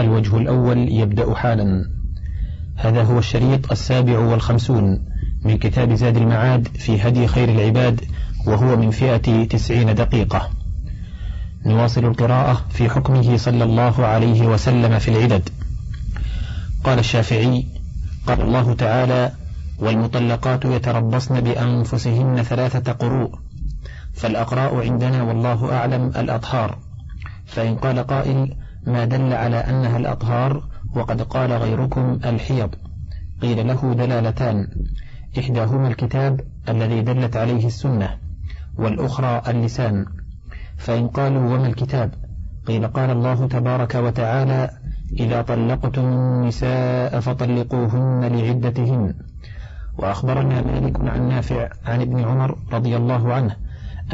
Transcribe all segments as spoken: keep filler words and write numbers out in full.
الوجه الأول يبدأ حالا. هذا هو الشريط السابع والخمسون من كتاب زاد المعاد في هدي خير العباد، وهو من فئة تسعين دقيقة. نواصل القراءة في حكمه صلى الله عليه وسلم في العدد. قال الشافعي: قال الله تعالى: والمطلقات يتربصن بأنفسهن ثلاثة قروء. فالأقراء عندنا والله أعلم الأطهار، فإن قال قائل: ما دل على أنها الأطهار وقد قال غيركم الحيض؟ قيل له: دلالتان، إحداهما الكتاب الذي دلت عليه السنة، والأخرى اللسان. فإن قالوا: وما الكتاب؟ قيل: قال الله تبارك وتعالى: إذا طلقتم النساء فطلقوهن لعدتهن. وأخبرنا مالك عن نافع عن ابن عمر رضي الله عنه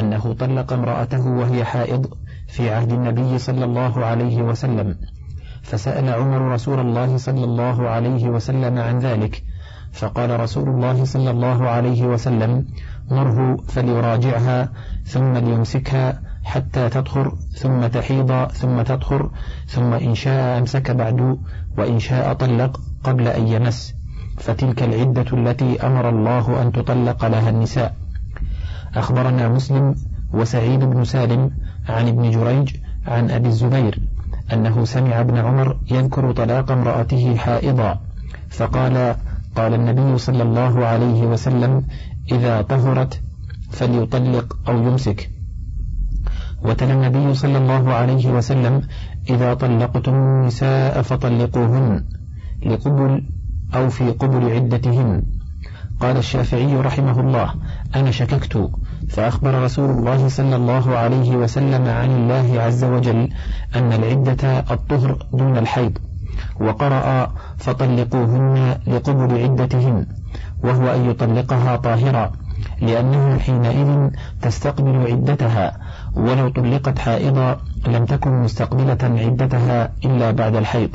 أنه طلق امرأته وهي حائض في عهد النبي صلى الله عليه وسلم، فسأل عمر رسول الله صلى الله عليه وسلم عن ذلك، فقال رسول الله صلى الله عليه وسلم: مره فليراجعها ثم ليمسكها حتى تطهر، ثم تحيض، ثم تطهر، ثم إن شاء أمسك بعد، وإن شاء طلق قبل أن يمس، فتلك العدة التي أمر الله أن تطلق لها النساء. أخبرنا مسلم وسعيد بن سالم عن ابن جريج عن أبي الزبير أنه سمع ابن عمر يذكر طلاق امرأته حائضا، فقال: قال النبي صلى الله عليه وسلم: إذا طهرت فليطلق أو يمسك. وتلا النبي صلى الله عليه وسلم: إذا طلقتم النساء فطلقوهن لقبل أو في قبل عدتهن. قال الشافعي رحمه الله: أنا شككت، فأخبر رسول الله صلى الله عليه وسلم عن الله عز وجل أن العدة الطهر دون الحيض، وقرأ: فطلقوهن لقبل عدتهن، وهو أن يطلقها طاهرة، لأنه حينئذ تستقبل عدتها، ولو طلقت حائضة لم تكن مستقبلة عدتها إلا بعد الحيض.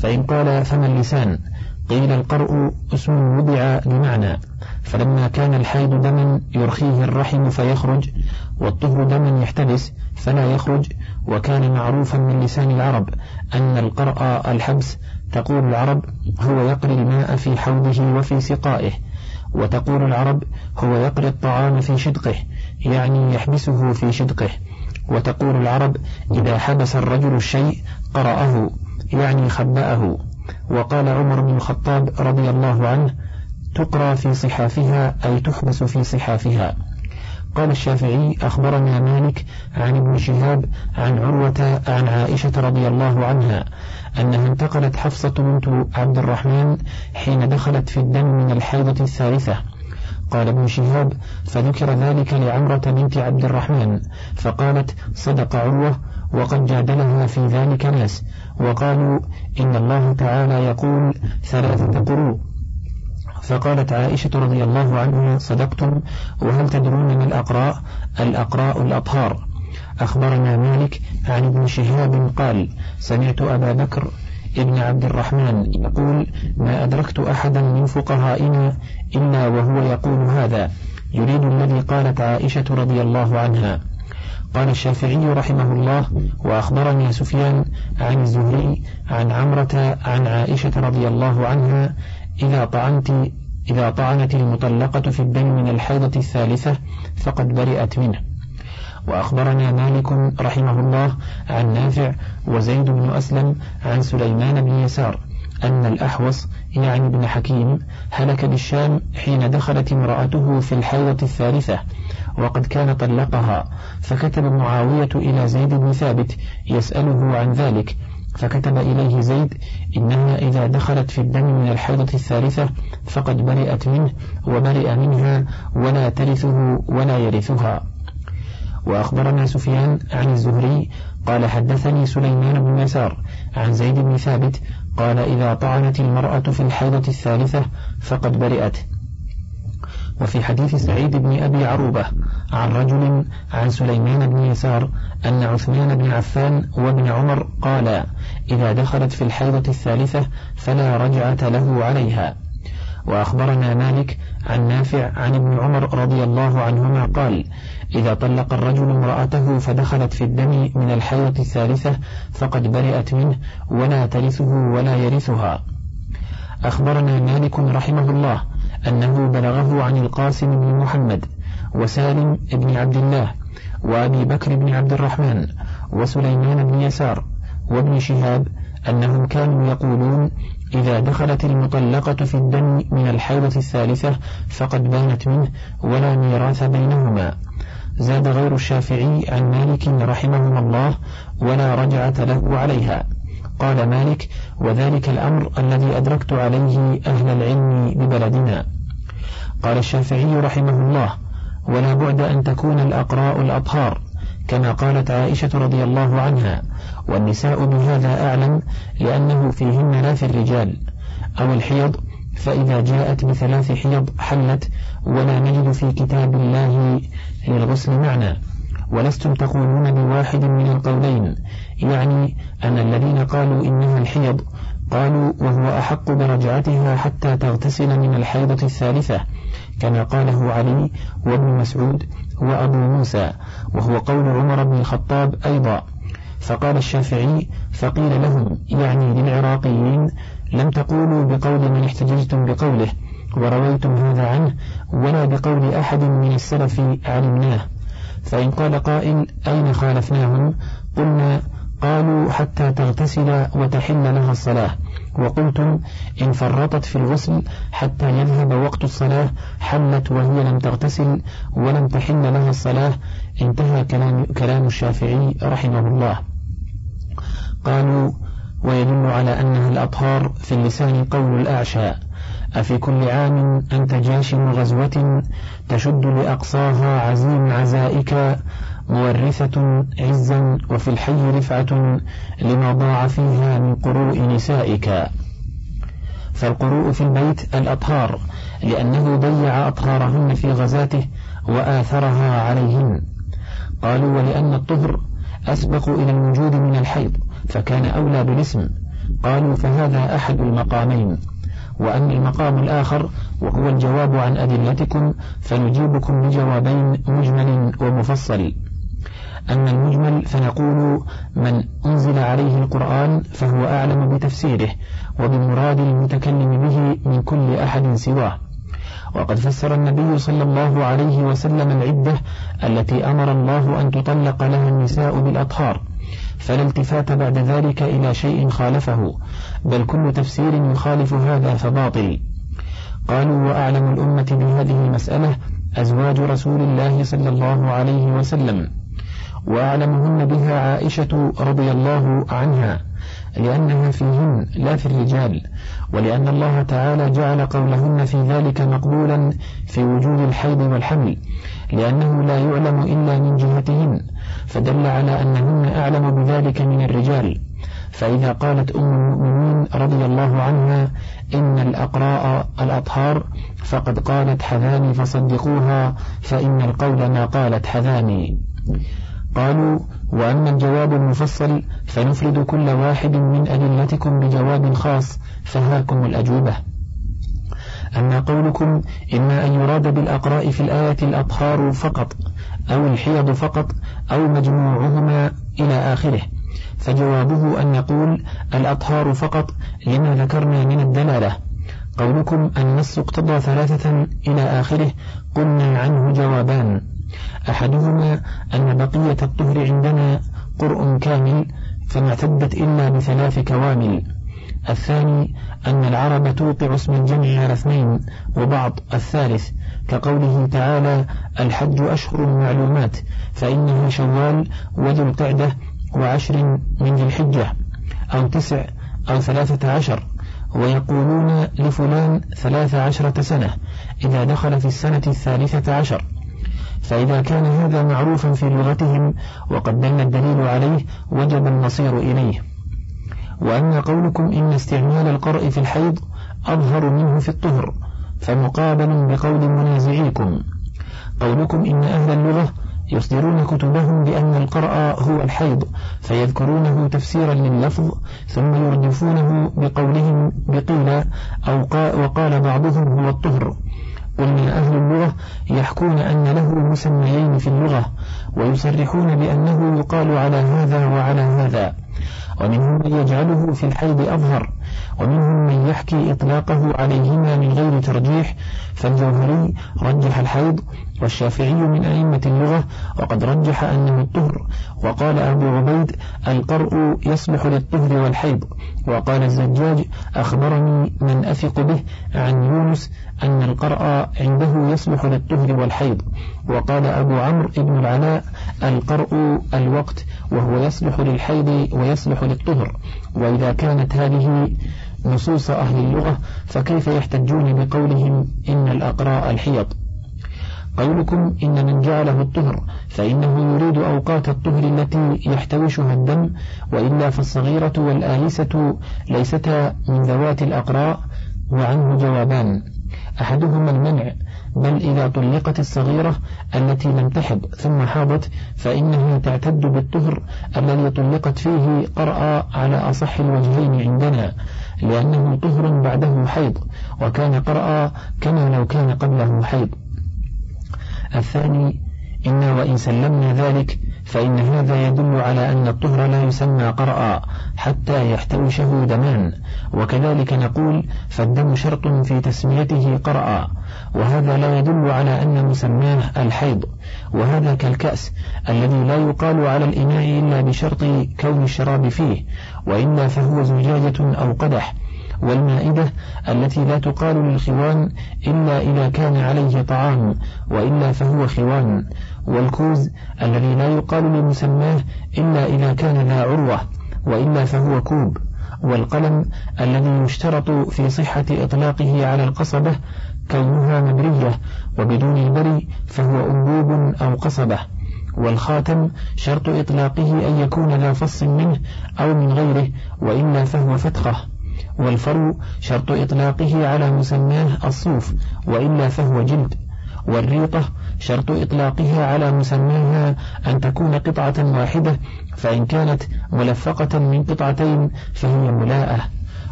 فإن قال: فما اللسان؟ قيل: القرء اسم وضع لمعنى، فلما كان الحيض دما يرخيه الرحم فيخرج، والطهر دما يحتبس فلا يخرج، وكان معروفا من لسان العرب أن القرء الحبس، تقول العرب: هو يقري الماء في حوضه وفي سقائه، وتقول العرب: هو يقري الطعام في شدقه، يعني يحبسه في شدقه، وتقول العرب: إذا حبس الرجل الشيء قرأه، يعني خبأه. وقال عمر بن الخطاب رضي الله عنه: تقرأ في صحافها، أي تحبس في صحافها. قال الشافعي: أخبرنا مالك عن ابن شهاب عن عروة عن عائشة رضي الله عنها أنها انتقلت حفصة بنت عبد الرحمن حين دخلت في الدم من الحيضة الثالثة. قال ابن شهاب: فذكر ذلك لعمرة بنت عبد الرحمن، فقالت: صدق عروة، وقد جادلها في ذلك ناس، وقالوا: إن الله تعالى يقول: ثلاثة قروء. فقالت عائشة رضي الله عنها: صدقتم، وهل تدرون ما الأقراء؟ الأقراء الأطهار. أخبرنا مالك عن ابن شهاب قال: سمعت أبا بكر ابن عبد الرحمن يقول: ما أدركت أحدا من فقهائنا إلا وهو يقول هذا، يريد الذي قالت عائشة رضي الله عنها. قال الشافعي رحمه الله: وأخبرني سفيان عن زهري عن عمرة عن عائشة رضي الله عنها: إذا طعنت إذا طعنت المطلقة في الدم من الحيضة الثالثة فقد برئت منه. وأخبرنا مالك رحمه الله عن نافع وزيد بن أسلم عن سليمان بن يسار أن الأحوص يعني بن حكيم هلك بالشام حين دخلت امرأته في الحيضة الثالثة، وقد كان طلقها، فكتب معاوية إلى زيد بن ثابت يسأله عن ذلك، فكتب إليه زيد: إنها إذا دخلت في الدم من الحيضة الثالثة فقد برئت منه، وبرئ منها، ولا ترثه ولا يرثها. وأخبرنا سفيان عن الزهري قال: حدثني سليمان بن مسار عن زيد بن ثابت قال: إذا طعنت المرأة في الحيضة الثالثة فقد برئت. وفي حديث سعيد بن أبي عروبة عن رجل عن سليمان بن يسار أن عثمان بن عفان وابن عمر قالا: إذا دخلت في الحيضة الثالثة فلا رجعة له عليها. وأخبرنا مالك عن نافع عن ابن عمر رضي الله عنهما قال: إذا طلق الرجل امرأته فدخلت في الدم من الحيض الثالثة فقد برئت منه ولا ترثه ولا يرثها. أخبرنا مالك رحمه الله أنه بلغه عن القاسم بن محمد وسالم بن عبد الله وأبي بكر بن عبد الرحمن وسليمان بن يسار وابن شهاب أنهم كانوا يقولون: إذا دخلت المطلقة في الدم من الحيضة الثالثة فقد بانت منه ولا ميراث بينهما. زاد غير الشافعي عن مالك رحمه الله: ولا رجعة له عليها. قال مالك: وذلك الأمر الذي أدركت عليه أهل العلم ببلدنا. قال الشافعي رحمه الله: ولا بعد أن تكون الأقراء الأطهار كما قالت عائشة رضي الله عنها، والنساء بهذا أعلم لأنه فيهن لا في الرجال. أو الحيض، فإذا جاءت بثلاث حيض حلت، ولا نجد في كتاب الله للغسل معنى. ولستم تقولون بواحد من القولين، يعني أن الذين قالوا إنها الحيض قالوا وهو أحق برجعتها حتى تغتسل من الحيضة الثالثة كما قاله علي وابن مسعود وأبو موسى، وهو قول عمر بن الخطاب أيضا. فقال الشافعي: فقيل لهم، يعني للعراقيين: لم تقولوا بقول من احتججتم بقوله ورويتم هذا عنه، ولا بقول أحد من السلف علمناه. فإن قال قائل: أين خالفناهم؟ قلنا: قالوا حتى تغتسل وتحل لها الصلاة، وقلتم: إن فرطت في الغسل حتى يذهب وقت الصلاة حلت وهي لم تغتسل ولم تحل لها الصلاة. انتهى كلام, كلام الشافعي رحمه الله. قالوا: ويدل على أنها الأطهار في اللسان قول الأعشى: أفي كل عام أنت جاشم غزوة تشد لأقصاها عزيم عزائك مورثة عزا وفي الحي رفعة لما ضاع فيها من قروء نسائك. فالقروء في البيت الأطهار، لأنه ضيع أطهارهن في غزاته وآثرها عليهن. قالوا: ولأن الطهر أسبق إلى الوجود من الحيض فكان أولى بالاسم. قالوا: فهذا أحد المقامين. وأما المقام الآخر وهو الجواب عن أدلتكم فنجيبكم بجوابين، مجمل ومفصل. أما المجمل فنقول: من أنزل عليه القرآن فهو أعلم بتفسيره وبمراد المتكلم به من كل أحد سواه. وقد فسر النبي صلى الله عليه وسلم العدة التي أمر الله أن تطلق لها النساء بالأطهار، فلا التفات بعد ذلك إلى شيء خالفه، بل كل تفسير يخالف هذا فباطل. قالوا: وأعلم الأمة بهذه المسألة أزواج رسول الله صلى الله عليه وسلم، وأعلمهن بها عائشة رضي الله عنها، لأنها فيهن لا في الرجال، ولأن الله تعالى جعل قولهن في ذلك مقبولا في وجود الحيض والحمل، لأنه لا يعلم إلا من جهتهن، فدل على أنهن أعلم بذلك من الرجال. فإذا قالت أم المؤمنين رضي الله عنها: إن الأقراء الأطهار، فقد قالت حذاني فصدقوها، فإن القول ما قالت حذاني. قالوا: وأما الجواب المفصل فنفرد كل واحد من أدلتكم بجواب خاص، فهاكم الأجوبة. أما قولكم: إما أن يراد بالأقراء في الآية الأطهار فقط، أو الحيض فقط، أو مجموعهما إلى آخره، فجوابه أن نقول: الأطهار فقط لما ذكرنا من الدلالة. قولكم: النص اقتضى ثلاثة إلى آخره، قلنا عنه جوابان: أحدهما أن بقية الطهر عندنا قرء كامل فما اعتدت إلا بثلاث كوامل. الثاني أن العرب توقع اسم الجمع على اثنين وبعض الثالث، كقوله تعالى: الحج أشهر معلومات فإنها شوال وذو القعدة وعشر من ذي الحجة، أو تسع أو ثلاثة عشر، ويقولون لفلان ثلاث عشرة سنة إذا دخل في السنة الثالثة عشر. فإذا كان هذا معروفا في لغتهم وقد دل الدليل عليه وجب المصير إليه. وأما قولكم: إن استعمال القرء في الحيض أظهر منه في الطهر، فمقابل بقول منازعيكم. قولكم: إن أهل اللغة يصدرون كتبهم بأن القرء هو الحيض فيذكرونه تفسيرا لللفظ ثم يردفونه بقولهم بقيل أو وقال بعضهم هو الطهر. ومن أهل اللغة يحكون أن له مسميين في اللغة ويصرحون بأنه يقال على هذا وعلى هذا، ومنهم من يجعله في الحيض أظهر، ومنهم من يحكي إطلاقه عليهما من غير ترجيح، فالزهري رجح الحيض والشافعي من أئمة اللغة وقد رجح أنه الطهر، وقال أبو عبيد القرء يصلح للطهر والحيض، وقال الزجاج أخبرني من أثق به عن يونس أن القرء عنده يصلح للطهر والحيض، وقال أبو عمرو ابن العلاء القرء الوقت وهو يصلح للحيض ويصلح للطهر. وإذا كانت هذه نصوص أهل اللغة فكيف يحتجون بقولهم إن الأقراء الحيض؟ قولكم إن من جعله الطهر فإنه يريد أوقات الطهر التي يحتوشها الدم، وإلا فالصغيرة والآيسة ليستا من ذوات الأقراء. وعنه جوابان: أحدهما المنع، بل إذا طلقت الصغيرة التي لم تحض ثم حاضت فإنها تعتد بالطهر الذي طلقت فيه قرأ على أصح الوجهين عندنا، لأنه طهر بعده حيض، وكان قرأ كما لو كان قبله حيض. الثاني: إنا وإن سلمنا ذلك فإن هذا يدل على أن الطهر لا يسمى قرأ حتى يحتوشه دمان، وكذلك نقول فالدم شرط في تسميته قرأ، وهذا لا يدل على أن مسماه الحيض، وهذا كالكأس الذي لا يقال على الإناء إلا بشرط كون الشراب فيه، وإلا فهو زجاجة أو قدح، والمائدة التي لا تقال للخوان إلا إذا كان عليه طعام وإلا فهو خوان، والكوز الذي لا يقال لمسماه إلا إذا كان ذا عروة وإلا فهو كوب، والقلم الذي يشترط في صحة إطلاقه على القصبة كونها مبرية وبدون البري فهو أنبوب أو قصبة، والخاتم شرط إطلاقه أن يكون لا فص منه أو من غيره وإلا فهو فتخة، والفرو شرط إطلاقه على مسماه الصوف وإلا فهو جلد، والريطة شرط إطلاقها على مسماها أن تكون قطعة واحدة، فإن كانت ملفقة من قطعتين فهي ملاءة،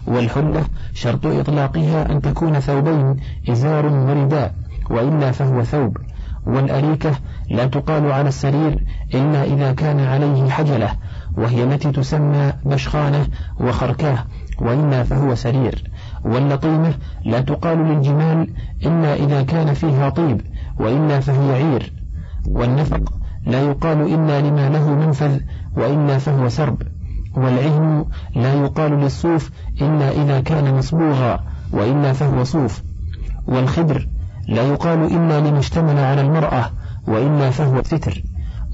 والحلة شرط إطلاقها أن تكون ثوبين إزار ورداء وإلا فهو ثوب، والأريكة لا تقال على السرير إلا إذا كان عليه حجلة، وهي التي تسمى بشخانة وخركاه وإلا فهو سرير، واللطيمة لا تقال للجمال إلا إذا كان فيها طيب وإلا فهي عير، والنفق لا يقال إلا لما له منفذ وإلا فهو سرب، والعهن لا يقال للصوف إلا إذا كان مصبوغا وإلا فهو صوف، والخدر لا يقال إلا لما اشتمل على المرأة وإلا فهو ستر،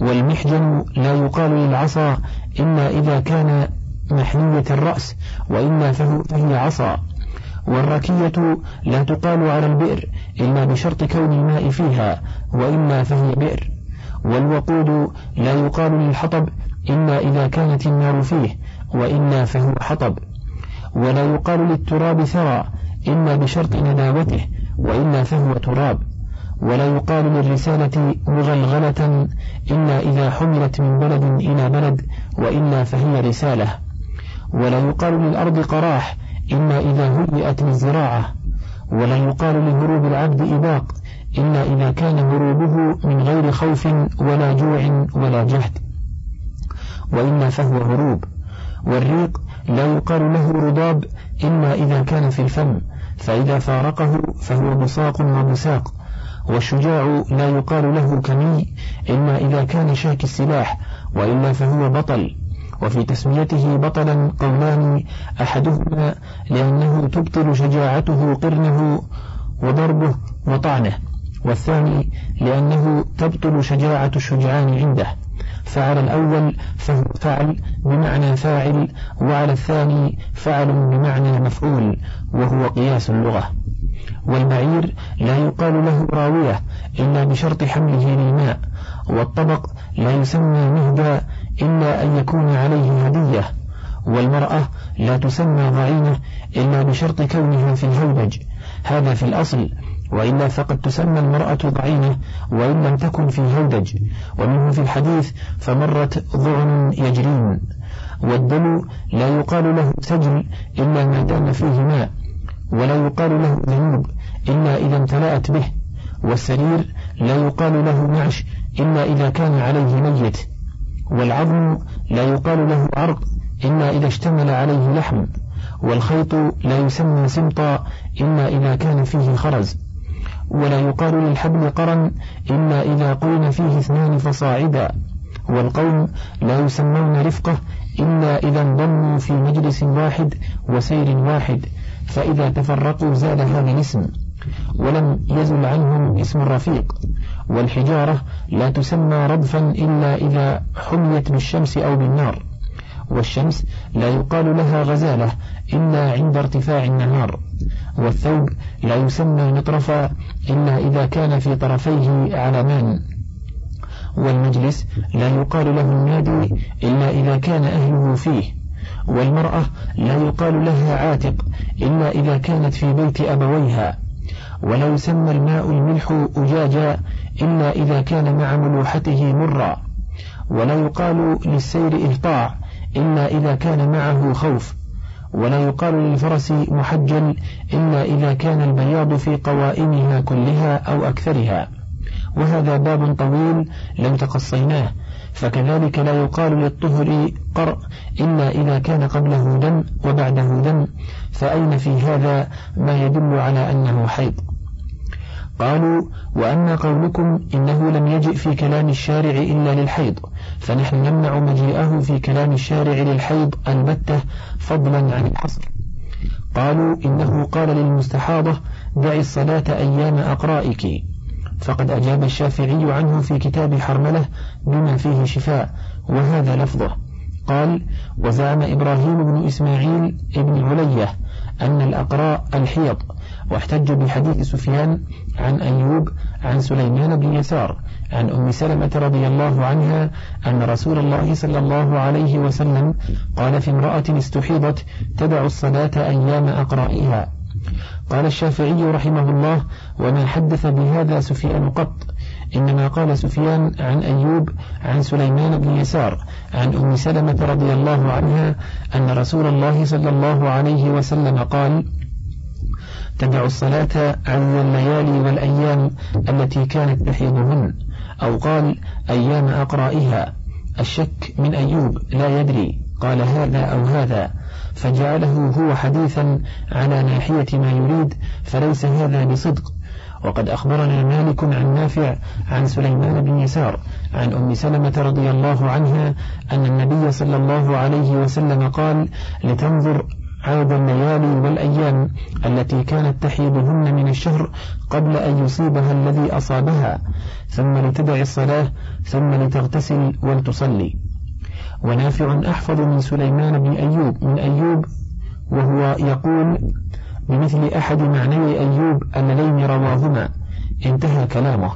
والمحجن لا يقال للعصا إلا إذا كان محنية الرأس وإلا فهي عصا، والركية لا تقال على البئر إلا بشرط كون الماء فيها وإلا فهي بئر، والوقود لا يقال للحطب إلا إذا كانت النار فيه وإلا فهو حطب، ولا يقال للتراب ثرى إلا بشرط نداوته وإلا فهو تراب، ولا يقال للرسالة مغلغلة إلا إذا حملت من بلد إلى بلد وإلا فهي رسالة، ولا يقال للأرض قراح إلا إذا هيئت للزراعة، ولا يقال لهروب العبد إباق إلا إذا كان هروبه من غير خوف ولا جوع ولا جهد وإلا فهو هروب، والريق لا يقال له رضاب إلا إذا كان في الفم، فإذا فارقه فهو بصاق وبساق، والشجاع لا يقال له كمي إلا إذا كان شاك السلاح وإلا فهو بطل، وفي تسميته بطلا قولان: أحدهما لأنه تبطل شجاعته قرنه وضربه وطعنه، والثاني لأنه تبطل شجاعة الشجعان عنده، فعلى الأول فهو فعل بمعنى فاعل، وعلى الثاني فعل بمعنى مفعول، وهو قياس اللغة. والمعير لا يقال له راوية إلا بشرط حمله للماء، والطبق لا يسمى مهدا إلا أن يكون عليه هدية، والمرأة لا تسمى ضعينة إلا بشرط كونها في الهودج، هذا في الأصل، وإلا فقد تسمى المرأة ضعينة وإن لم تكن في هودج. ومنه في الحديث فمرت ضعن يجرين. والدلو لا يقال له سجل إلا ما دام فيه ماء، ولا يقال له ذنوب إلا إذا امتلأت به، والسرير لا يقال له نعش إلا إذا كان عليه ميت، والعظم لا يقال له عرق إلا إذا اشتمل عليه لحم، والخيط لا يسمى سمطا إلا إذا كان فيه خرز، ولا يقال للحبل قرن إلا إذا قرن فيه اثنان فصاعدا، والقوم لا يسمون رفقة إلا إذا انضموا في مجلس واحد وسير واحد، فإذا تفرقوا زاد هذا الاسم ولم يزل عنهم اسم الرفيق. والحجارة لا تسمى رضفا إلا إذا حميت بالشمس أو بالنار، والشمس لا يقال لها غزالة إلا عند ارتفاع النهار، والثوب لا يسمى مطرفا إلا إذا كان في طرفيه علمان، والمجلس لا يقال له النادي إلا إذا كان أهله فيه، والمرأة لا يقال لها عاتق إلا إذا كانت في بيت أبويها، ولا يسمى الماء الملح أجاجا إلا إذا كان مع ملوحته مرا، ولا يقال للسير إهطاع إلا إذا كان معه خوف، ولا يقال للفرس محجل إلا إذا كان البياض في قوائمها كلها أو أكثرها. وهذا باب طويل لم تقصيناه. فكذلك لا يقال للطهر قرء إلا إذا كان قبله دم وبعده دم، فأين في هذا ما يدل على أنه حيض؟ قالوا وأما قولكم إنه لم يجئ في كلام الشارع إلا للحيض، فنحن نمنع مجيئه في كلام الشارع للحيض البتة فضلا عن الحصر. قالوا إنه قال للمستحاضة دعي الصلاة أيام أقرائك، فقد أجاب الشافعي عنه في كتاب حرملة بما فيه شفاء، وهذا لفظه. قال وزعم إبراهيم بن إسماعيل ابن علية أن الأقراء الحيض، واحتج بحديث سفيان عن أيوب عن سليمان بن يسار عن أم سلمة رضي الله عنها أن رسول الله صلى الله عليه وسلم قال في امرأة استحيضت تدع الصلاة أيام أقرائها. قال الشافعي رحمه الله وما حدث بهذا سفيان قط، إنما قال سفيان عن أيوب عن سليمان بن يسار عن أم سلمة رضي الله عنها أن رسول الله صلى الله عليه وسلم قال تدع الصلاة عن الليالي والأيام التي كانت تحيضهن، أو قال أيام أقرائها. الشك من أيوب لا يدري قال هذا أو هذا، فجعله هو حديثا على ناحية ما يريد، فليس هذا بصدق. وقد أخبرنا مالك عن نافع عن سليمان بن يسار عن أم سلمة رضي الله عنها أن النبي صلى الله عليه وسلم قال لتنظر عدد الليالي والأيام التي كانت تحيضهن من الشهر قبل أن يصيبها الذي أصابها، ثم لتدع الصلاة، ثم لتغتسل ولتصلي. ونافع أحفظ من سليمان بن أيوب من أيوب وهو يقول بمثل أحد معنوي أيوب اللذين رواهما. انتهى كلامه.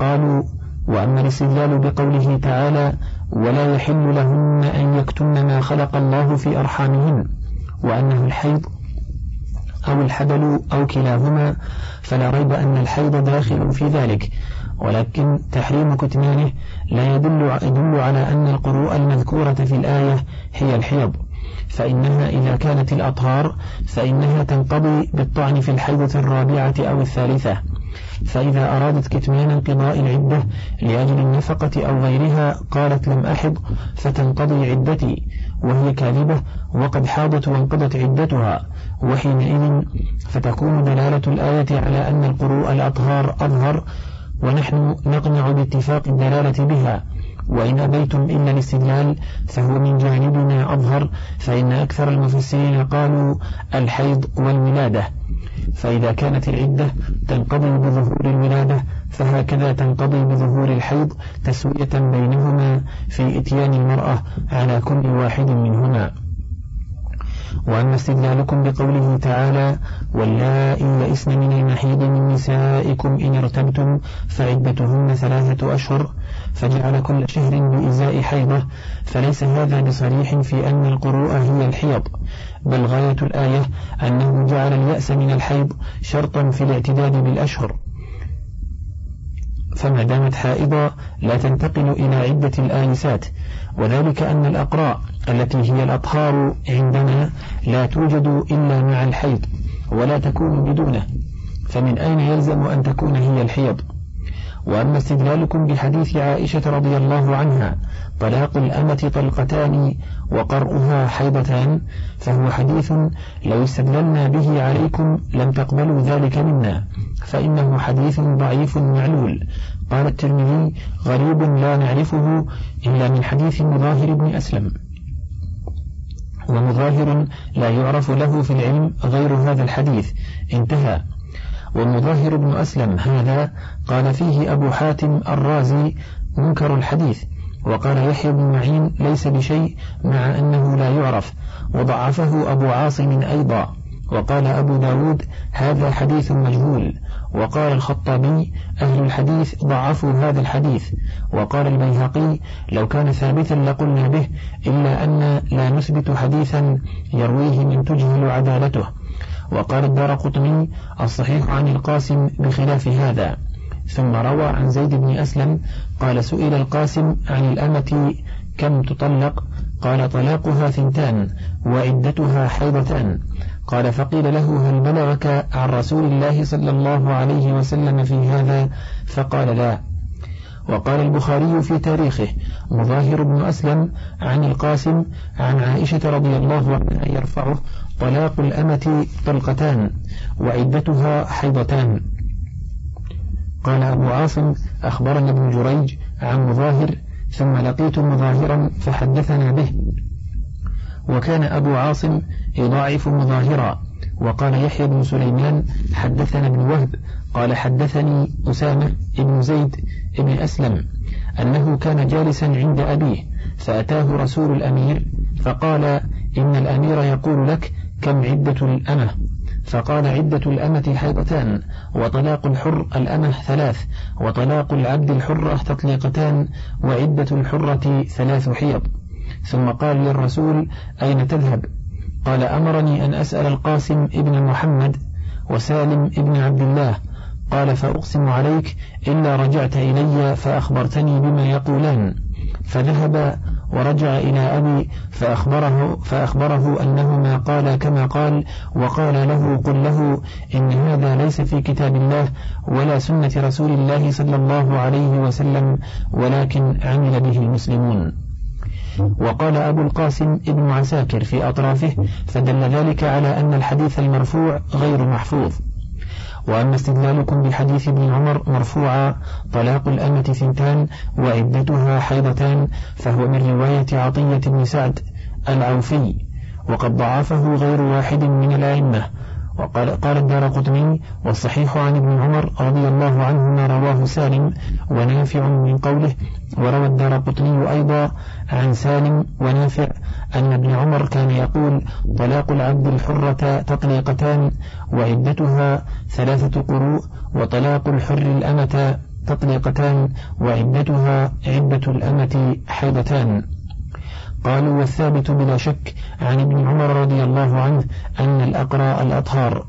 قالوا وأما الاستدلال بقوله تعالى ولا يحل لهن أن يكتمن ما خلق الله في أرحامهن، وأنه الحيض أو الحبل أو كلاهما، فلا ريب أن الحيض داخل في ذلك، ولكن تحريم كتمانه لا يدل يدل على أن القروء المذكورة في الآية هي الحيض، فإنها إذا كانت الأطهار فإنها تنقضي بالطعن في الحيضة الرابعة أو الثالثة، فإذا أرادت كتمان انقضاء العدة لأجل النفقة أو غيرها قالت لم أحض فتنقضي عدتي، وهي كاذبة وقد حاضت وانقضت عدتها، وحينئذ فتكون دلالة الآية على أن القروء الأطهار أظهر، ونحن نقنع باتفاق الدلالة بها. وإن أبيتم إلا الاستدلال فهو من جانبنا أظهر، فإن أكثر المفسرين قالوا الحيض والولادة، فإذا كانت العدة تنقضي بظهور الولادة فهكذا تنقضي بظهور الحيض، تسوية بينهما في إتيان المرأة على كل واحد منهما. وأما استدلالكم بقوله تعالى واللائي يئسن من المحيض من نسائكم إن ارتبتم فعدتهن ثلاثة أشهر، فجعل كل شهر بإزاء حيضة، فليس هذا بصريح في أن القروء هي الحيض، بل غاية الآية أنه جعل اليأس من الحيض شرطا في الاعتداد بالأشهر، فما دامت حائضة لا تنتقل إلى عدة الآنسات، وذلك أن الأقراء التي هي الأطهار عندنا لا توجد إلا مع الحيض ولا تكون بدونه، فمن أين يلزم أن تكون هي الحيض؟ وأما استدلالكم بحديث عائشة رضي الله عنها طلاق الأمة طلقتان وقرؤها حيضتان، فهو حديث لو استدللنا به عليكم لم تقبلوا ذلك منا، فإنه حديث ضعيف معلول. قال الترمذي غريب لا نعرفه إلا من حديث مظاهر بن أسلم، ومظاهر لا يعرف له في العلم غير هذا الحديث، انتهى. ومظاهر بن أسلم هذا قال فيه أبو حاتم الرازي منكر الحديث، وقال يحيى بن معين ليس بشيء مع أنه لا يعرف، وضعفه أبو عاصم أيضا، وقال أبو داود هذا حديث مجهول، وقال الخطابي أهل الحديث ضعفوا هذا الحديث، وقال البيهقي لو كان ثابتا لقلنا به، إلا أن لا نثبت حديثا يرويه من تجهل عدالته. وقال الدار قطني الصحيح عن القاسم بخلاف هذا. ثم روى عن زيد بن أسلم قال سئل القاسم عن الأمة كم تطلق، قال طلاقها ثنتان وعدتها حيضتان. قال فقيل له هل بلغك عن رسول الله صلى الله عليه وسلم في هذا، فقال لا. وقال البخاري في تاريخه مظاهر بن أسلم عن القاسم عن عائشة رضي الله عنها يرفعه طلاق الأمة طلقتان وعدتها حيضتان. قال أبو عاصم أخبرنا ابن جريج عن مظاهر، ثم لقيت مظاهرا فحدثنا به، وكان أبو عاصم يضاعف مظاهرا. وقال يحيى بن سليمان حدثنا ابن وهب قال حدثني أسامة بن زيد بن أسلم أنه كان جالسا عند أبيه، فأتاه رسول الأمير فقال إن الأمير يقول لك كم عدة الأمة، فقال عدة الأمة حيضتان، وطلاق الحر الأمة ثلاث، وطلاق العبد الحرة تطليقتان، وعدة الحرة ثلاث حيض. ثم قال للرسول أين تذهب؟ قال أمرني أن أسأل القاسم ابن محمد وسالم ابن عبد الله. قال فأقسم عليك إلا رجعت إلي فأخبرتني بما يقولان. فذهب ورجع إلى أبي فأخبره, فأخبره أنهما قال كما قال، وقال له قل له إن هذا ليس في كتاب الله ولا سنة رسول الله صلى الله عليه وسلم، ولكن عمل به المسلمون. وقال أبو القاسم ابن عساكر في أطرافه فدل ذلك على أن الحديث المرفوع غير محفوظ. وأما استدلالكم بحديث ابن عمر مرفوعا طلاق الأمة ثنتان وعدتها حيضتان، فهو من رواية عطية بن سعد العوفي، وقد ضعفه غير واحد من الأئمة. وقال قال الدار قطني والصحيح عن ابن عمر رضي الله عنهما رواه سالم ونافع من قوله. وروى الدار قطني أيضا عن سالم ونافع أن ابن عمر كان يقول طلاق العبد الحرة تطليقتان وعدتها ثلاثة قروء، وطلاق الحر الأمة تطليقتان وعدتها عدة الأمة حيضتان. قالوا والثابت بلا شك عن ابن عمر رضي الله عنه أن الأقراء الأطهار.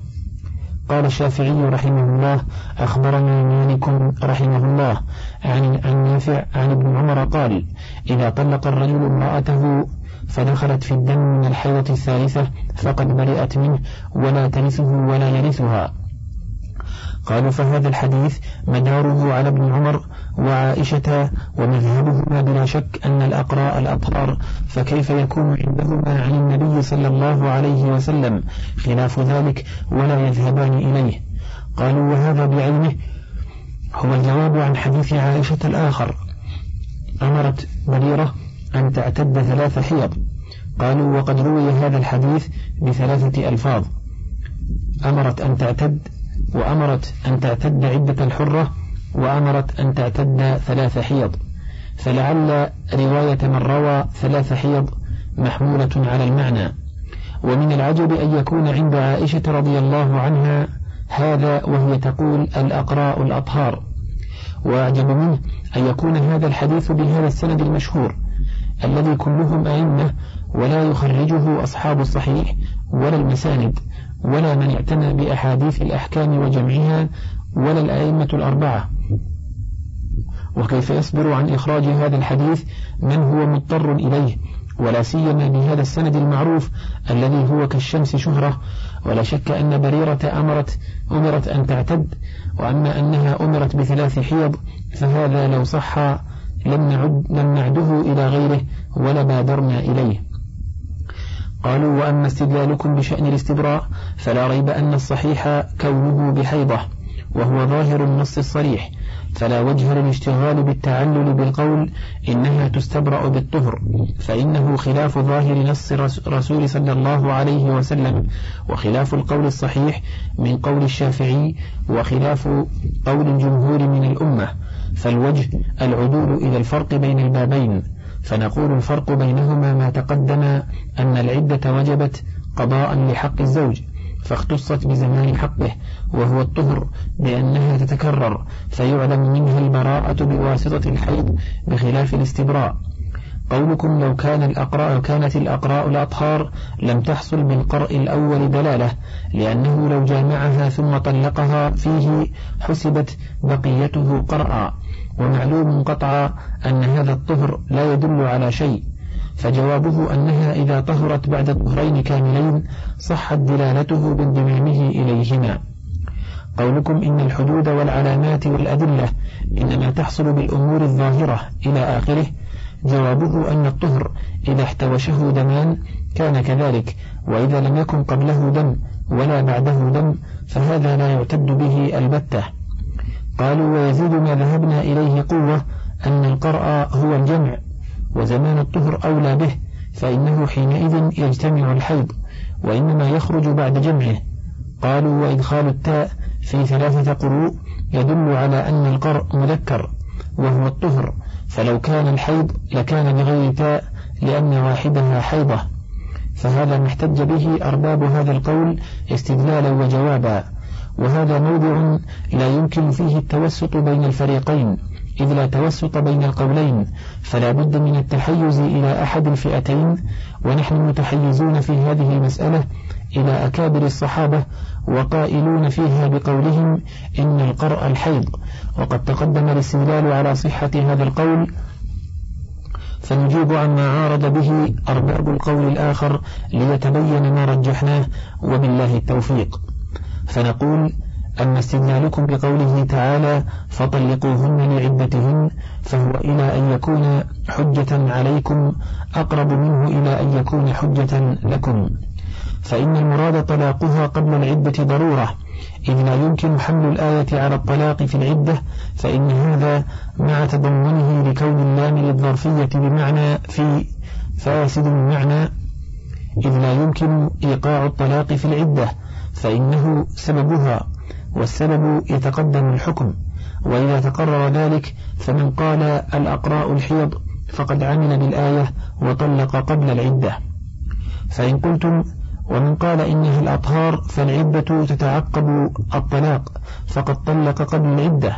قال الشافعي رحمه الله أخبرنا مالك رحمه الله عن نافع عن ابن عمر قال إذا طلق الرجل امرأته فدخلت في الدم من الحيضة الثالثة فقد برئت منه ولا ترثه ولا يرثها. قالوا فهذا الحديث مداره على ابن عمر وعائشة، ومذهبهما بلا شك أن الأقراء الأطهار، فكيف يكون عندهما عن النبي صلى الله عليه وسلم خلاف ذلك ولا يذهبان إليه؟ قالوا وهذا بعينه هو الجواب عن حديث عائشة الآخر أمرت بريرة أن تعتد ثلاث حيض. قالوا وقد روي هذا الحديث بثلاثة ألفاظ، أمرت أن تعتد، وأمرت أن تعتد عدة الحرة، وأمرت أن تعتد ثلاث حيض، فلعل رواية من روى ثلاث حيض محمولة على المعنى. ومن العجب أن يكون عند عائشة رضي الله عنها هذا وهي تقول الأقراء الأطهار، وأعجب منه أن يكون هذا الحديث بهذا السند المشهور الذي كلهم أئمة ولا يخرجه أصحاب الصحيح ولا المساند ولا من اعتنى بأحاديث الأحكام وجمعها ولا الأئمة الأربعة، وكيف يصبر عن إخراج هذا الحديث من هو مضطر إليه، ولا سيما بهذا السند المعروف الذي هو كالشمس شهرة. ولا شك أن بريرة أمرت أمرت أن تعتد، وأما أنها أمرت بثلاث حيض فهذا لو صح لم نعد لم نعده إلى غيره ولا بادرنا إليه. قالوا: وأما استدلالكم بشأن الاستبراء فلا ريب أن الصحيح كونه بحيضة وهو ظاهر النص الصريح، فلا وجه للاشتغال بالتعلل بالقول إنها تستبرأ بالطهر، فإنه خلاف ظاهر نص رسول صلى الله عليه وسلم، وخلاف القول الصحيح من قول الشافعي، وخلاف قول الجمهور من الأمة. فالوجه العدول إلى الفرق بين البابين، فنقول الفرق بينهما ما تقدم أن العدة وجبت قضاء لحق الزوج فاختصت بزمان حقه وهو الطهر بأنها تتكرر فيعلم منها البراءة بواسطة الحيض، بخلاف الاستبراء. قولكم: لو كان الأقراء كانت الأقراء الأطهار لم تحصل بالقرء الأول دلالة، لأنه لو جامعها ثم طلقها فيه حسبت بقيته قرأ، ومعلوم قطعا أن هذا الطهر لا يدل على شيء، فجوابه أنها إذا طهرت بعد طهرين كاملين صحت دلالته باندمامه إليهما. قولكم: إن الحدود والعلامات والأدلة إنما تحصل بالأمور الظاهرة إلى آخره، جوابه أن الطهر إذا احتوشه دمان كان كذلك، وإذا لم يكن قبله دم ولا بعده دم فهذا لا يعتد به البتة. قالوا: ويزيد ما ذهبنا إليه قوة أن القرأ هو الجمع، وزمان الطهر أولى به، فإنه حينئذ يجتمع الحيض وإنما يخرج بعد جمعه. قالوا: وإدخال التاء في ثلاثة قروء يدل على أن القرء مذكر وهو الطهر، فلو كان الحيض لكان بغير تاء لأن واحدها حيضة. فهذا ما احتج به أرباب هذا القول استدلالا وجوابا، وهذا موضع لا يمكن فيه التوسط بين الفريقين، إذ لا توسط بين القولين، فلا بد من التحيز إلى أحد الفئتين، ونحن متحيزون في هذه المسألة إلى أكابر الصحابة وقائلون فيها بقولهم إن القرء الحيض، وقد تقدم الاستدلال على صحة هذا القول، فنجيب عما عارض به أرباب القول الآخر ليتبين ما رجحناه، وبالله التوفيق. فنقول: أما استدلالكم بقوله تعالى: فطلقوهن لعدتهن، فهو إلى أن يكون حجة عليكم أقرب منه إلى أن يكون حجة لكم، فإن المراد طلاقها قبل العدة ضرورة، إذ لا يمكن حمل الآية على الطلاق في العدة، فإن هذا مع تضمنه لكون اللام للظرفية بمعنى في فاسد المعنى، إذ لا يمكن إيقاع الطلاق في العدة فإنه سببها، والسبب يتقدم الحكم، وإذا تقرر ذلك فمن قال الأقراء الحيض فقد عمل بالآية وطلق قبل العدة. فإن قلتم: ومن قال إنها الأطهار فالعدة تتعقب الطلاق فقد طلق قبل العدة،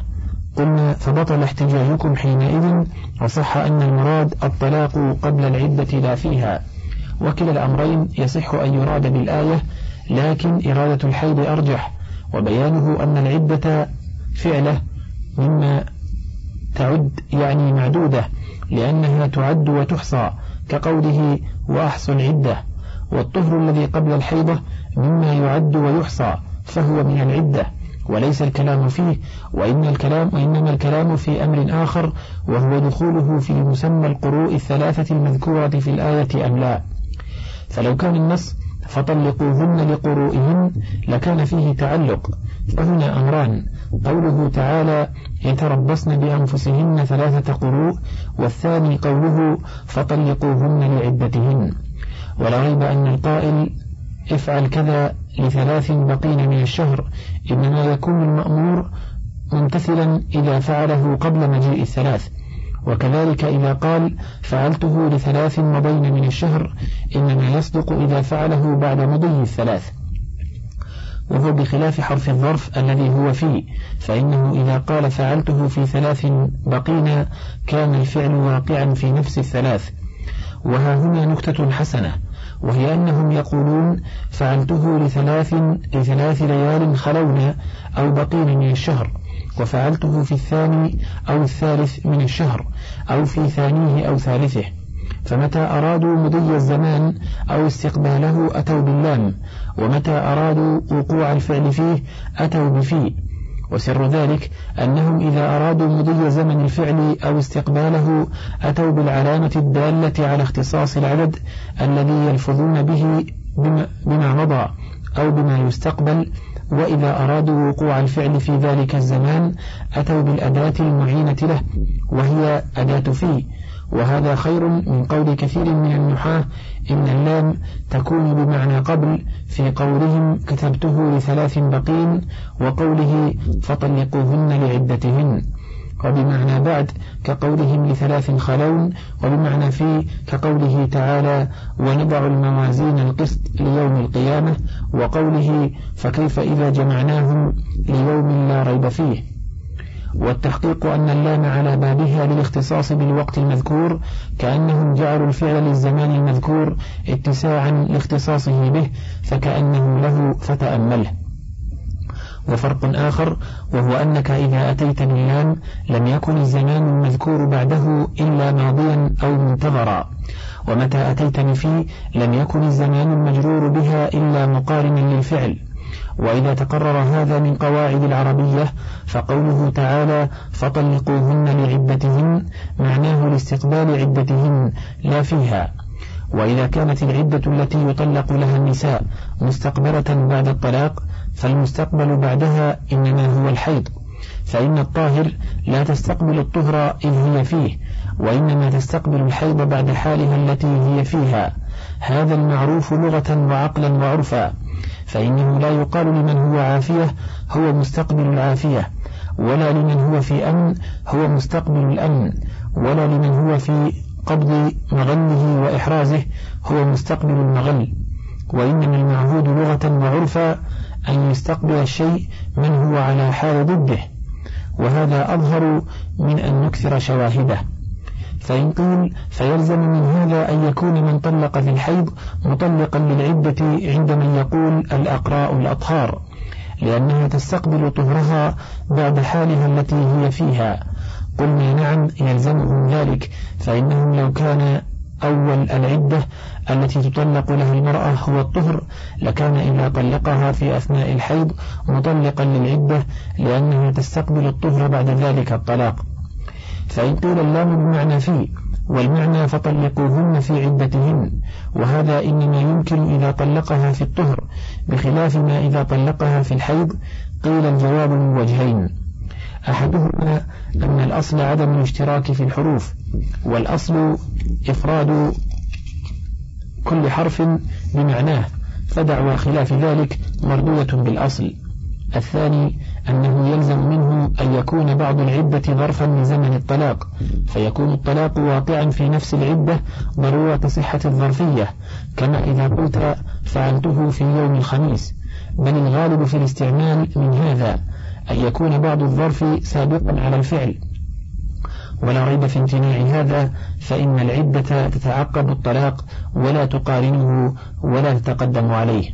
قلنا: فبطل احتجاجكم حينئذ، وصح أن المراد الطلاق قبل العدة لا فيها، وكلا الأمرين يصح أن يراد بالآية، لكن إرادة الحيض أرجح، وبيانه أن العدة فعلة مما تعد يعني معدودة، لأنها تعد وتحصى كقوله: وأحصوا العدة، والطهر الذي قبل الحيضة مما يعد ويحصى فهو من العدة، وليس الكلام فيه، وإن الكلام وإنما الكلام في أمر آخر، وهو دخوله في مسمى القروء الثلاثة المذكورة في الآية أم لا. فلو كان النص فطلقوهن لقروئهن لكان فيه تعلق، فهنا أمران: قوله تعالى: يتربصن بأنفسهن ثلاثة قروء، والثاني قوله: فطلقوهن لعدتهن. ولا ريب أن القائل افعل كذا لثلاث بقين من الشهر إنما يكون المأمور ممتثلا إذا فعله قبل مجيء الثلاث، وكذلك إذا قال: فعلته لثلاث مضين من الشهر إنما يصدق إذا فعله بعد مضي الثلاث. وهو بخلاف حرف الظرف الذي هو في، فإنه إذا قال فعلته في ثلاث بقينا كان الفعل واقعا في نفس الثلاث. وها هنا نكتة حسنة، وهي أنهم يقولون فعلته لثلاث, لثلاث ليال خلونا أو بقين من الشهر، وفعلته في الثاني أو الثالث من الشهر أو في ثانيه أو ثالثه. فمتى أرادوا مضي الزمان أو استقباله أتوا باللام، ومتى أرادوا وقوع الفعل فيه أتوا بفي. وسر ذلك أنهم إذا أرادوا مضي زمن الفعل أو استقباله أتوا بالعلامة الدالة على اختصاص العدد الذي يلفظون به بما مضى أو بما يستقبل، وإذا أرادوا وقوع الفعل في ذلك الزمان أتوا بالأداة المعينة له وهي أداة في. وهذا خير من قول كثير من النحاة إن اللام تكون بمعنى قبل في قولهم كتبته لثلاث بقين، وقوله فطلقوهن لعدتهن، وبمعنى بعد كقولهم لثلاث خلون، وبمعنى في كقوله تعالى ونضع الموازين القسط ليوم القيامة، وقوله فكيف إذا جمعناهم ليوم لا ريب فيه. والتحقيق أن اللام على بابها للاختصاص بالوقت المذكور، كأنهم جعلوا الفعل للزمان المذكور اتساعا لاختصاصه به فكأنه له فتأمله. وفرق آخر وهو أنك إذا أتيت باللام لم يكن الزمان المذكور بعده إلا ماضيا أو منتظرا، ومتى أتيت بفي لم يكن الزمان المجرور بها إلا مقارنا للفعل. وإذا تقرر هذا من قواعد العربية فقوله تعالى فطلقوهن لعدتهن معناه لاستقبال عدتهن لا فيها. وإذا كانت العدة التي يطلق لها النساء مستقبلة بعد الطلاق فالمستقبل بعدها إنما هو الحيض، فإن الطاهر لا تستقبل الطهر إذ هي فيه، وإنما تستقبل الحيض بعد حالها التي هي فيها. هذا المعروف لغة وعقلا وعرفا، فإنه لا يقال لمن هو عافية هو مستقبل العافية، ولا لمن هو في أمن هو مستقبل الأمن، ولا لمن هو في قبض مغله وإحرازه هو مستقبل المغل. وإنما المعهود لغة وعرفا أن يستقبل الشيء من هو على حال ضده، وهذا أظهر من أن نكثر شواهده. فإن قيل فيلزم من هذا أن يكون من طلق في الحيض مطلقا للعدة عند من يقول الأقراء الأطهار، لأنها تستقبل طهرها بعد حالها التي هي فيها. قلنا نعم يلزمهم ذلك، فإنهم لو كان أول العدة التي تطلق لها المرأة هو الطهر لكان إذا طلقها في أثناء الحيض مطلقا للعدة، لأنها تستقبل الطهر بعد ذلك الطلاق. فإن قيل اللام بمعنى في والمعنى فطلقوهن في عدتهن، وهذا إنما يمكن إذا طلقها في الطهر، بخلاف ما إذا طلقها في الحيض. قيل الجواب من وجهين، أحدهما أن الأصل عدم الاشتراك في الحروف، والأصل إفراد كل حرف بمعناه، فدعوى خلاف ذلك مردودة بالأصل. الثاني أنه يلزم منه أن يكون بعض العدة ظرفا من زمن الطلاق، فيكون الطلاق واقعا في نفس العدة ضرورة صحة الظرفية، كما إذا قلت فعلته في يوم الخميس. بل الغالب في الاستعمال من هذا أن يكون بعض الظرف سابقا على الفعل، ولا ريب في امتناع هذا، فإن العدة تتعقب الطلاق ولا تقارنه ولا تتقدم عليه.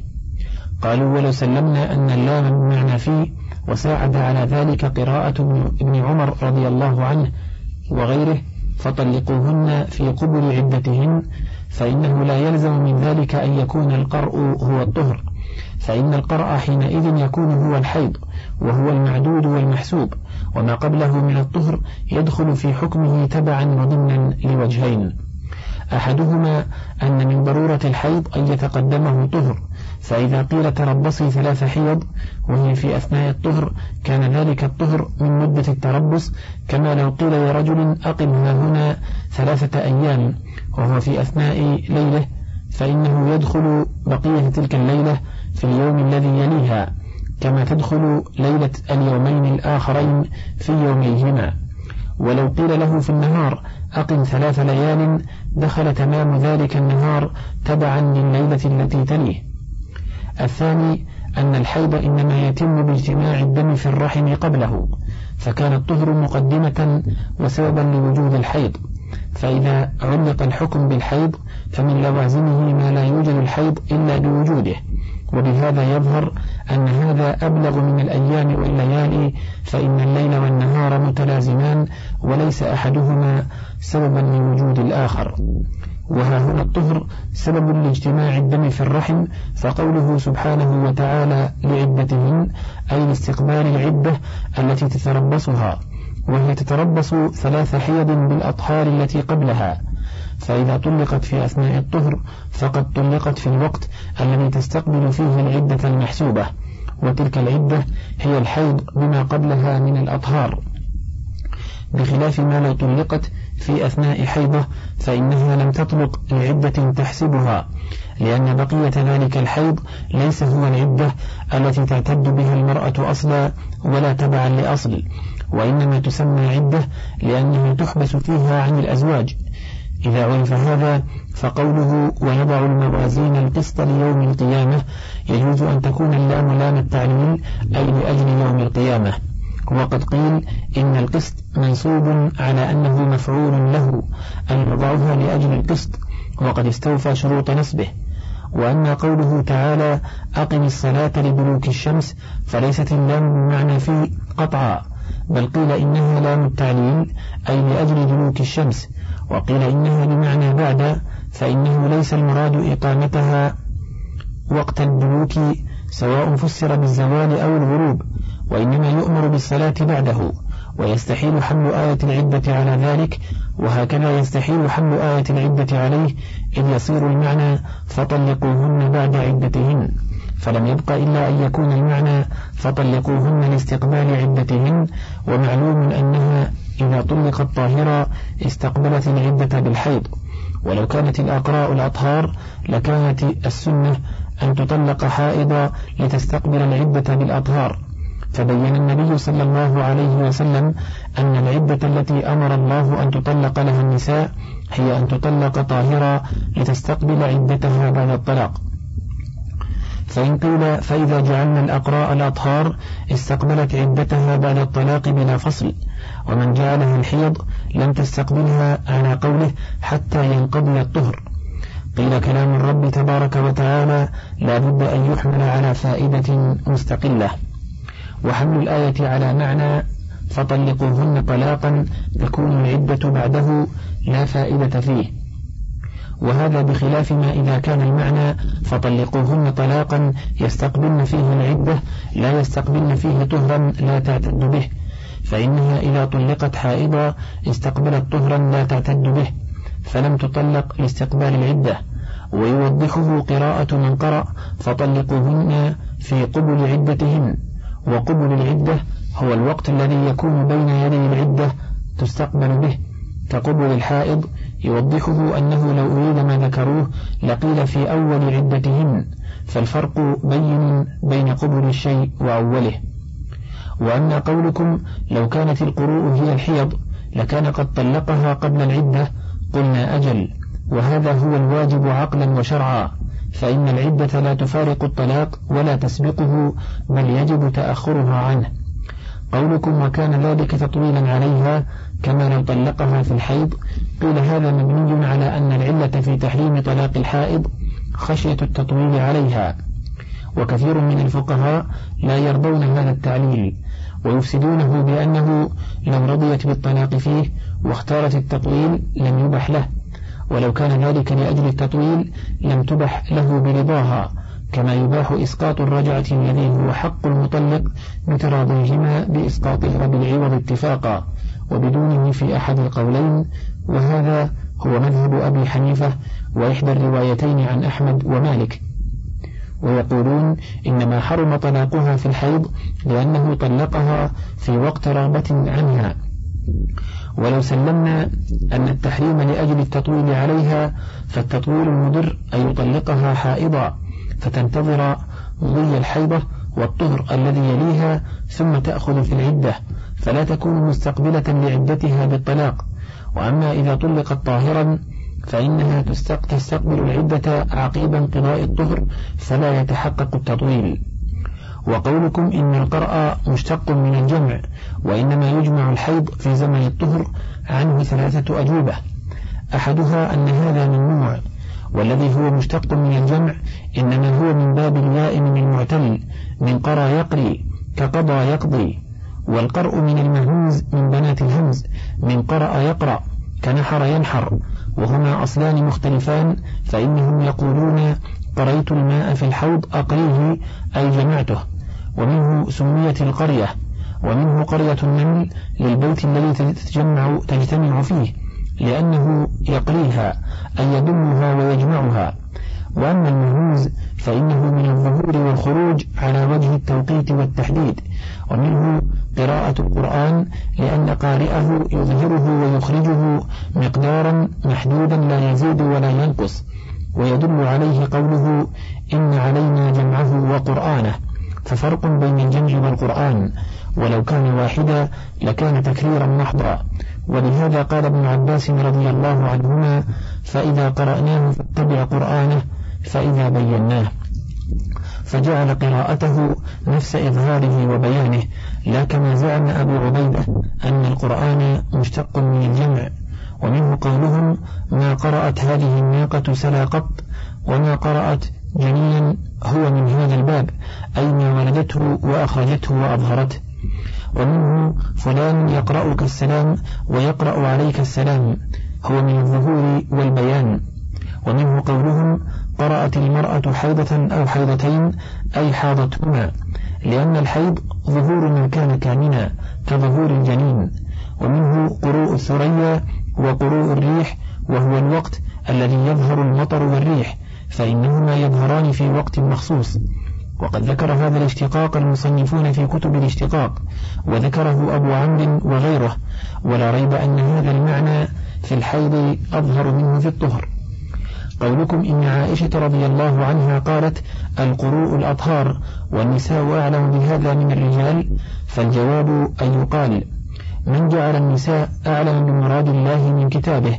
قالوا ولو سلمنا أن اللام بمعنى فيه، وساعد على ذلك قراءة ابن عمر رضي الله عنه وغيره فطلقوهن في قبل عدتهن، فإنه لا يلزم من ذلك أن يكون القرء هو الطهر، فإن القرء حينئذ يكون هو الحيض وهو المعدود والمحسوب، وما قبله من الطهر يدخل في حكمه تبعا وضمنا لوجهين. أحدهما أن من ضرورة الحيض أن يتقدمه طهر، فإذا قيل تربصي ثلاث حيض وهي في أثناء الطهر كان ذلك الطهر من مدة التربص، كما لو قيل لرجل أقم هنا ثلاثة أيام وهو في أثناء ليلة، فإنه يدخل بقية تلك الليلة في اليوم الذي يليها، كما تدخل ليلة اليومين الآخرين في يوميهما. ولو قيل له في النهار أقم ثلاث ليال دخل تمام ذلك النهار تبعا للليلة التي تليه. الثاني أن الحيض إنما يتم باجتماع الدم في الرحم قبله، فكان الطهر مقدمة وسببا لوجود الحيض، فإذا علق الحكم بالحيض فمن لوازمه ما لا يوجد الحيض إلا بوجوده، وبهذا يظهر أن هذا أبلغ من الأيام والليالي، فإن الليل والنهار متلازمان وليس أحدهما سببا لوجود الآخر. وها هنا الطهر سبب لاجتماع الدم في الرحم، فقوله سبحانه وتعالى لعدتهن أي لاستقبال العدة التي تتربصها، وهي تتربص ثلاث حيض بالأطهار التي قبلها، فإذا طلقت في أثناء الطهر فقد طلقت في الوقت الذي تستقبل فيه العدة المحسوبة، وتلك العدة هي الحيض بما قبلها من الأطهار، بخلاف ما لو طلقت في أثناء حيضة فإنها لم تطلق لعدة تحسبها، لأن بقية ذلك الحيض ليس هو العدة التي تعتد بها المرأة أصلا ولا تبعا لأصل، وإنما تسمى عدة لأنها تحبس فيها عن الأزواج. إذا عرف هذا فقوله ويضع الموازين القسط ليوم القيامة يجوز أن تكون اللام لام التعليل أي لأجل يوم القيامة. وقد قيل إن القسط منصوب على أنه مفعول له أن يضعها لأجل القسط، وقد استوفى شروط نصبه. وأما قوله تعالى أقم الصلاة لدلوك الشمس فليست اللام بمعنى فيه قطعا، بل قيل إنها لام التعليل أي لأجل دلوك الشمس، وقيل إنها بمعنى بعد، فإنه ليس المراد إقامتها وقت الدلوك سواء فسر بالزوال أو الغروب، وإنما يؤمر بالصلاة بعده، ويستحيل حمل آية العدة على ذلك، وهكذا يستحيل حمل آية العدة عليه إذ يصير المعنى فطلقوهن بعد عدتهن، فلم يبق إلا أن يكون المعنى فطلقوهن لاستقبال عدتهن، ومعلوم أنها إذا طلقت طاهرة استقبلت العدة بالحيض، ولو كانت الأقراء الأطهار لكانت السنة أن تطلق حائضة لتستقبل العدة بالأطهار. فبين النبي صلى الله عليه وسلم أن العدة التي أمر الله أن تطلق لها النساء هي أن تطلق طاهرة لتستقبل عدتها بعد الطلاق. فإن قيل فإذا جعلنا الأقراء الأطهار استقبلت عدتها بعد الطلاق بلا فصل، ومن جعلها الحيض لم تستقبلها على قوله حتى ينقضي الطهر. قيل كلام الرب تبارك وتعالى لا بد أن يحمل على فائدة مستقلة، وحمل الآية على معنى فطلقوهن طلاقا تكون العدة بعده لا فائدة فيه، وهذا بخلاف ما إذا كان المعنى فطلقوهن طلاقا يستقبلن فيه العدة لا يستقبلن فيه طهرا لا تعتد به، فإنها إذا طلقت حائضة استقبلت طهرا لا تعتد به فلم تطلق لاستقبال العدة. ويوضحه قراءة من قرأ فطلقوهن في قبل عدتهن، وقبل العدة هو الوقت الذي يكون بين يدي العدة تستقبل به، كقبل الحائض، يوضحه أنه لو أريد ما ذكروه لقيل في أول عدتهن، فالفرق بين بين قبل الشيء وأوله. وأما قولكم لو كانت القروء هي الحيض لكان قد طلقها قبل العدة، قلنا أجل، وهذا هو الواجب عقلا وشرعا، فإن العدة لا تفارق الطلاق ولا تسبقه بل يجب تأخرها عنه. قولكم وكان ذلك تطويلا عليها كما لو طلقها في الحيض، قيل هذا مبني على أن العلة في تحريم طلاق الحائض خشية التطويل عليها، وكثير من الفقهاء لا يرضون هذا التعليل ويفسدونه بأنه لو رضيت بالطلاق فيه واختارت التطويل لم يبح له، ولو كان ذلك لأجل التطويل لم تبح له برضاها، كما يباح إسقاط الرجعة الذي هو حق المطلق بتراضيهما بإسقاطها بالعوض اتفاقا وبدونه في أحد القولين، وهذا هو مذهب أبي حنيفة وإحدى الروايتين عن أحمد ومالك. ويقولون إنما حرم طلاقها في الحيض لأنه طلقها في وقت رغبة عنها، ولو سلمنا أن التحريم لأجل التطويل عليها فالتطويل المضر أن يطلقها حائضا فتنتظر مضي الحيضة والطهر الذي يليها ثم تأخذ في العدة، فلا تكون مستقبلة لعدتها بالطلاق. وأما إذا طلقت طاهرا فإنها تستقبل العدة عقيب انقضاء الطهر فلا يتحقق التطويل. وقولكم إن القرء مشتق من الجمع وإنما يجمع الحيض في زمن الطهر عنه ثلاثة أجوبة، أحدها أن هذا ممنوع، والذي هو مشتق من الجمع إنما هو من باب اللائم من المعتل من قرى يقري كقضى يقضي، والقرء من المهموز من بنات الهمز من قرأ يقرأ كنحر ينحر، وهما أصلان مختلفان، فإنهم يقولون قريت الماء في الحوض أقريه أي جمعته، ومنه سميت القرية، ومنه قرية النمل للبيت الذي تجمع تجتمع فيه لأنه يقريها أي يضمها ويجمعها. وأما المهموز فإنه من الظهور والخروج على وجه التوقيت والتحديد، ومنه قراءة القرآن لأن قارئه يظهره ويخرجه مقدارا محدودا لا يزيد ولا ينقص، ويدل عليه قوله إن علينا جمعه وقرآنه، ففرق بين الجمع والقرآن، ولو كان واحدا لكان تكريرا محضا. ولهذا قال ابن عباس رضي الله عنهما فإذا قرأناه فاتبع قرآنه فإذا بيناه، فجعل قراءته نفس إظهاره وبيانه، لا كما زعم أبو عبيدة أن القرآن مشتق من الجمع. ومنه قولهم ما قرأت هذه الناقة سلا قط، وما قرأت جنيا هو من هذا الباب، أي ما ولدته وأخرجته وأظهرته. ومنه فلان يقرأك السلام ويقرأ عليك السلام، هو من الظهور والبيان. ومنه قولهم قرأت المرأة حيضة أو حيضتين أي حاضتهما، لأن الحيض ظهور من كان كامنا كظهور الجنين. ومنه قروء الثريا وقروء الريح، وهو الوقت الذي يظهر المطر والريح، فإنهما يظهران في وقت مخصوص. وقد ذكر هذا الاشتقاق المصنفون في كتب الاشتقاق، وذكره أبو عمرو وغيره، ولا ريب أن هذا المعنى في الحيض أظهر منه في الطهر. قولكم إن عائشة رضي الله عنها قالت القروء الأطهار والنساء أعلم بهذا من الرجال، فالجواب أن يقال من جعل النساء أعلم بمراد الله من كتابه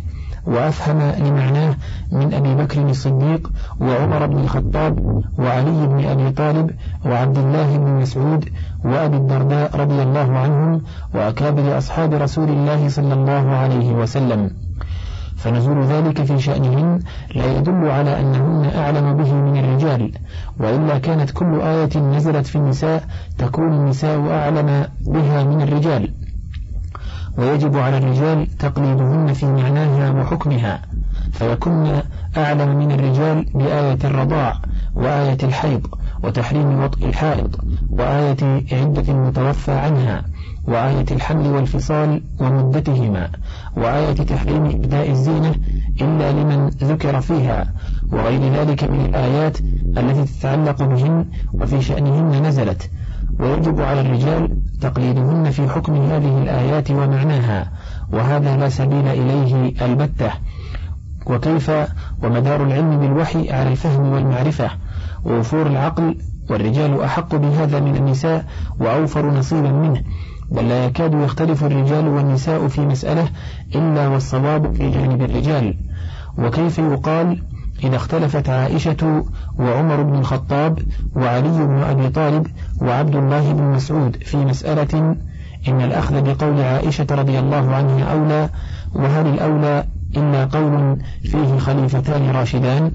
وأفهم لمعناه من أبي بكر الصديق وعمر بن الخطاب وعلي بن أبي طالب وعبد الله بن مسعود وأبي الدرداء رضي الله عنهم وأكابر أصحاب رسول الله صلى الله عليه وسلم، فنزول ذلك في شأنهن لا يدل على أنهن أعلم به من الرجال، وإلا كانت كل آية نزلت في النساء تكون النساء أعلم بها من الرجال، ويجب على الرجال تقليدهن في معناها وحكمها، فيكن أعلم من الرجال بآية الرضاع وآية الحيض وتحريم وطئ الحائض وآية عدة المتوفى عنها وآية الحمل والفصال ومدتهما وآية تحريم إبداء الزينة إلا لمن ذكر فيها، وغير ذلك من الآيات التي تتعلق بهن وفي شأنهن نزلت. ويجب على الرجال تقليدهن في حكم هذه الآيات ومعناها، وهذا لا سبيل إليه البتة، وكيف ومدار العلم بالوحي على الفهم والمعرفة ووفور العقل، والرجال أحق بهذا من النساء وأوفر نصيبا منه، بل لا يكاد يختلف الرجال والنساء في مسألة إلا والصواب في جانب الرجال. وكيف يقال إذا اختلفت عائشة وعمر بن الخطاب وعلي بن أبي طالب وعبد الله بن مسعود في مسألة إن الأخذ بقول عائشة رضي الله عنها أولى، وهل الأولى إلا قول فيه خليفتان راشدان؟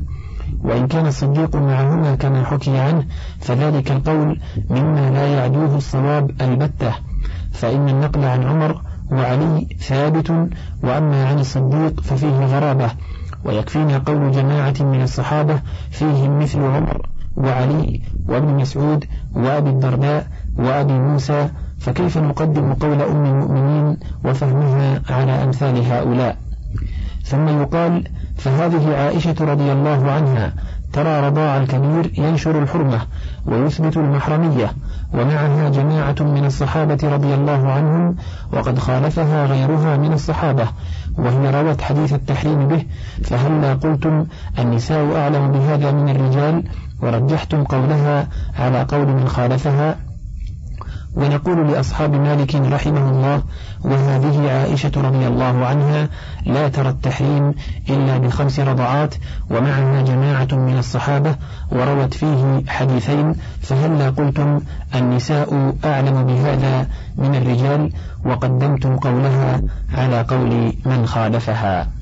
وإن كان الصديق معهما كما حكي عنه فذلك القول مما لا يعدوه الصواب البتة، فإن النقل عن عمر وعلي ثابت، وأما عن الصديق ففيه غرابة، ويكفينا قول جماعة من الصحابة فيهم مثل عمر وعلي وابن مسعود وأبي الدرداء وأبي موسى، فكيف نقدم قول أم المؤمنين وفهمها على أمثال هؤلاء؟ ثم يقال فهذه عائشة رضي الله عنها ترى رضاع الكبير ينشر الحرمة ويثبت المحرمية، ومعها جماعة من الصحابة رضي الله عنهم، وقد خالفها غيرها من الصحابة وهي روت حديث التحريم به، فهلا قلتم النساء أعلم بهذا من الرجال ورجحتم قولها على قول من خالفها؟ ونقول لأصحاب مالك رحمه الله: وهذه عائشة رضي الله عنها لا ترى التحريم إلا بخمس رضعات، ومعها جماعة من الصحابة، وروت فيه حديثين، فهلا قلتم النساء أعلم بهذا من الرجال، وقدمتم قولها على قول من خالفها.